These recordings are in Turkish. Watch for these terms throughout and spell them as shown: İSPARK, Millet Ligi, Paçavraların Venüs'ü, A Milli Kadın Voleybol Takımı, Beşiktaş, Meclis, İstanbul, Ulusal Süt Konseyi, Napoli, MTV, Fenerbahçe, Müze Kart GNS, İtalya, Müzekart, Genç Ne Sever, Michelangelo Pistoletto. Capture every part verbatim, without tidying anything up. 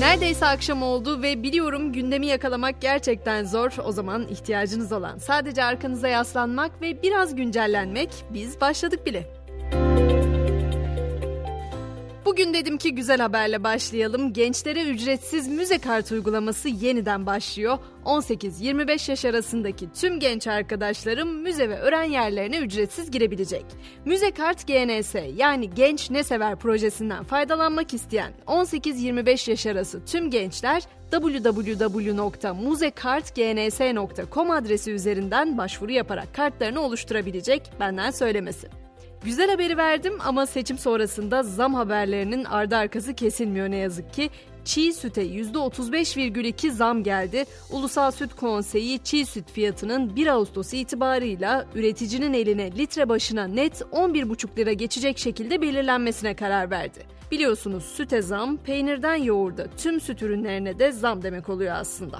Neredeyse akşam oldu ve biliyorum gündemi yakalamak gerçekten zor. O zaman ihtiyacınız olan sadece arkanıza yaslanmak ve biraz güncellenmek. Biz başladık bile. Bugün dedim ki güzel haberle başlayalım. Gençlere ücretsiz müze kart uygulaması yeniden başlıyor. on sekiz yirmi beş yaş arasındaki tüm genç arkadaşlarım müze ve öğren yerlerine ücretsiz girebilecek. Müze Kart G N S yani Genç Ne Sever projesinden faydalanmak isteyen on sekiz yirmi beş yaş arası tüm gençler double-u double-u double-u nokta müze kart g n s nokta com adresi üzerinden başvuru yaparak kartlarını oluşturabilecek. Benden söylemesi. Güzel haberi verdim ama seçim sonrasında zam haberlerinin ardı arkası kesilmiyor ne yazık ki. Çiğ süte yüzde otuz beş virgül iki zam geldi. Ulusal Süt Konseyi çiğ süt fiyatının bir Ağustos itibarıyla üreticinin eline litre başına net on bir virgül beş lira geçecek şekilde belirlenmesine karar verdi. Biliyorsunuz süte zam, peynirden yoğurda, tüm süt ürünlerine de zam demek oluyor aslında.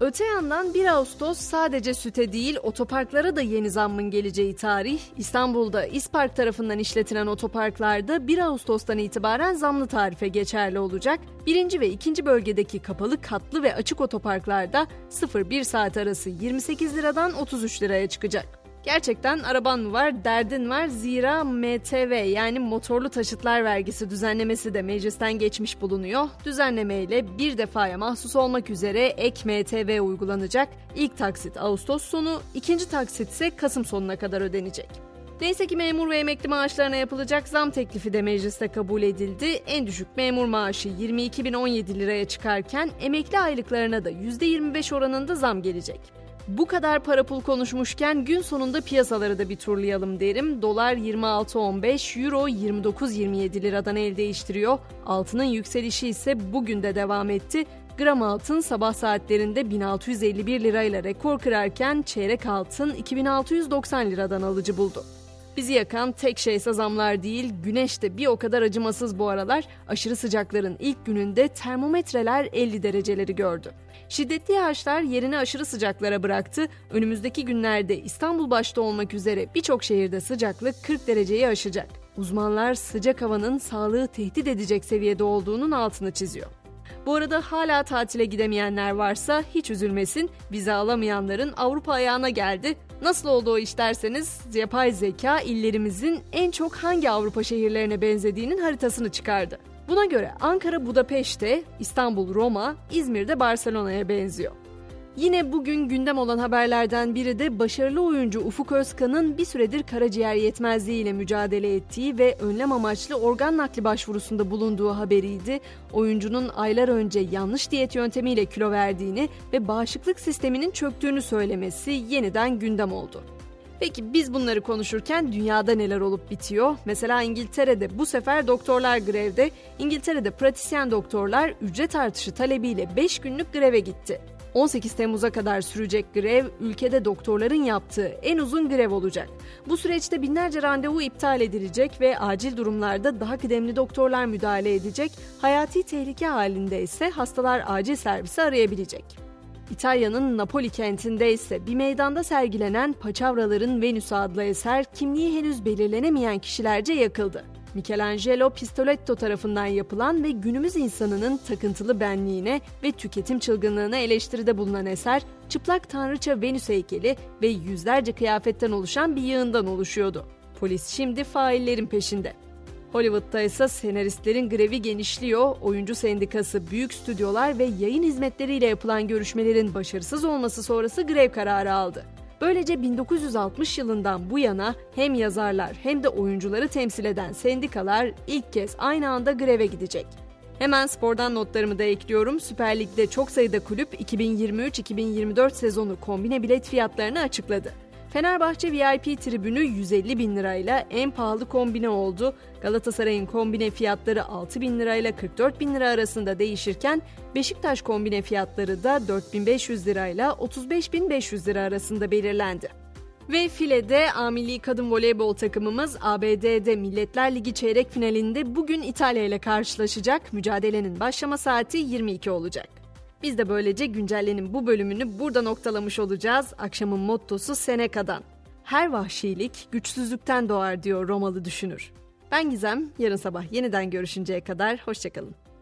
Öte yandan bir Ağustos sadece süte değil otoparklara da yeni zammın geleceği tarih. İstanbul'da İSPARK tarafından işletilen otoparklarda bir Ağustos'tan itibaren zamlı tarife geçerli olacak. Birinci ve ikinci bölgedeki kapalı katlı ve açık otoparklarda sıfır bir saat arası yirmi sekiz liradan otuz üç liraya çıkacak. Gerçekten araban mı var, derdin var. Zira M T V yani motorlu taşıtlar vergisi düzenlemesi de meclisten geçmiş bulunuyor. Düzenlemeyle bir defaya mahsus olmak üzere ek M T V uygulanacak. İlk taksit Ağustos sonu, ikinci taksit ise Kasım sonuna kadar ödenecek. Neyse ki memur ve emekli maaşlarına yapılacak zam teklifi de mecliste kabul edildi. En düşük memur maaşı yirmi iki bin on yedi liraya çıkarken emekli aylıklarına da yüzde yirmi beş oranında zam gelecek. Bu kadar para pul konuşmuşken gün sonunda piyasaları da bir turlayalım derim. Dolar yirmi altı on beş, Euro yirmi dokuz yirmi yedi liradan el değiştiriyor. Altının yükselişi ise bugün de devam etti. Gram altın sabah saatlerinde bin altı yüz elli bir lirayla rekor kırarken çeyrek altın iki bin altı yüz doksan liradan alıcı buldu. Bizi yakan tek şeyse zamlar değil, güneş de bir o kadar acımasız bu aralar. Aşırı sıcakların ilk gününde termometreler elli dereceleri gördü. Şiddetli yağışlar yerini aşırı sıcaklara bıraktı. Önümüzdeki günlerde İstanbul başta olmak üzere birçok şehirde sıcaklık kırk dereceyi aşacak. Uzmanlar sıcak havanın sağlığı tehdit edecek seviyede olduğunun altını çiziyor. Bu arada hala tatile gidemeyenler varsa hiç üzülmesin. Vize alamayanların Avrupa ayağına geldi. Nasıl oldu o iş derseniz yapay zeka illerimizin en çok hangi Avrupa şehirlerine benzediğinin haritasını çıkardı. Buna göre Ankara Budapeşte, İstanbul Roma, İzmir'de Barcelona'ya benziyor. Yine bugün gündem olan haberlerden biri de başarılı oyuncu Ufuk Özkan'ın bir süredir karaciğer yetmezliğiyle mücadele ettiği ve önlem amaçlı organ nakli başvurusunda bulunduğu haberiydi. Oyuncunun aylar önce yanlış diyet yöntemiyle kilo verdiğini ve bağışıklık sisteminin çöktüğünü söylemesi yeniden gündem oldu. Peki biz bunları konuşurken dünyada neler olup bitiyor? Mesela İngiltere'de bu sefer doktorlar grevde. İngiltere'de pratisyen doktorlar ücret artışı talebiyle beş günlük greve gitti. on sekiz Temmuz'a kadar sürecek grev, ülkede doktorların yaptığı en uzun grev olacak. Bu süreçte binlerce randevu iptal edilecek ve acil durumlarda daha kıdemli doktorlar müdahale edecek, hayati tehlike halinde ise hastalar acil servisi arayabilecek. İtalya'nın Napoli kentinde ise bir meydanda sergilenen Paçavraların Venüs'ü adlı eser kimliği henüz belirlenemeyen kişilerce yakıldı. Michelangelo Pistoletto tarafından yapılan ve günümüz insanının takıntılı benliğine ve tüketim çılgınlığına eleştiride bulunan eser, çıplak tanrıça Venüs heykeli ve yüzlerce kıyafetten oluşan bir yığından oluşuyordu. Polis şimdi faillerin peşinde. Hollywood'da ise senaristlerin grevi genişliyor, oyuncu sendikası, büyük stüdyolar ve yayın hizmetleriyle yapılan görüşmelerin başarısız olması sonrası grev kararı aldı. Böylece bin dokuz yüz altmış yılından bu yana hem yazarlar hem de oyuncuları temsil eden sendikalar ilk kez aynı anda greve gidecek. Hemen spordan notlarımı da ekliyorum. Süper Lig'de çok sayıda kulüp iki bin yirmi üç iki bin yirmi dört sezonu kombine bilet fiyatlarını açıkladı. Fenerbahçe V I P tribünü yüz elli bin lirayla en pahalı kombine oldu. Galatasaray'ın kombine fiyatları altı bin lirayla kırk dört bin lira arasında değişirken Beşiktaş kombine fiyatları da dört bin beş yüz lirayla otuz beş bin beş yüz lira arasında belirlendi. Ve filede A Milli Kadın Voleybol Takımımız A B D'de Milletler Ligi çeyrek finalinde bugün İtalya ile karşılaşacak. Mücadelenin başlama saati yirmi iki olacak. Biz de böylece güncellenin bu bölümünü burada noktalamış olacağız. Akşamın mottosu Seneca'dan. Her vahşilik güçsüzlükten doğar diyor Romalı düşünür. Ben Gizem, yarın sabah yeniden görüşünceye kadar hoşçakalın.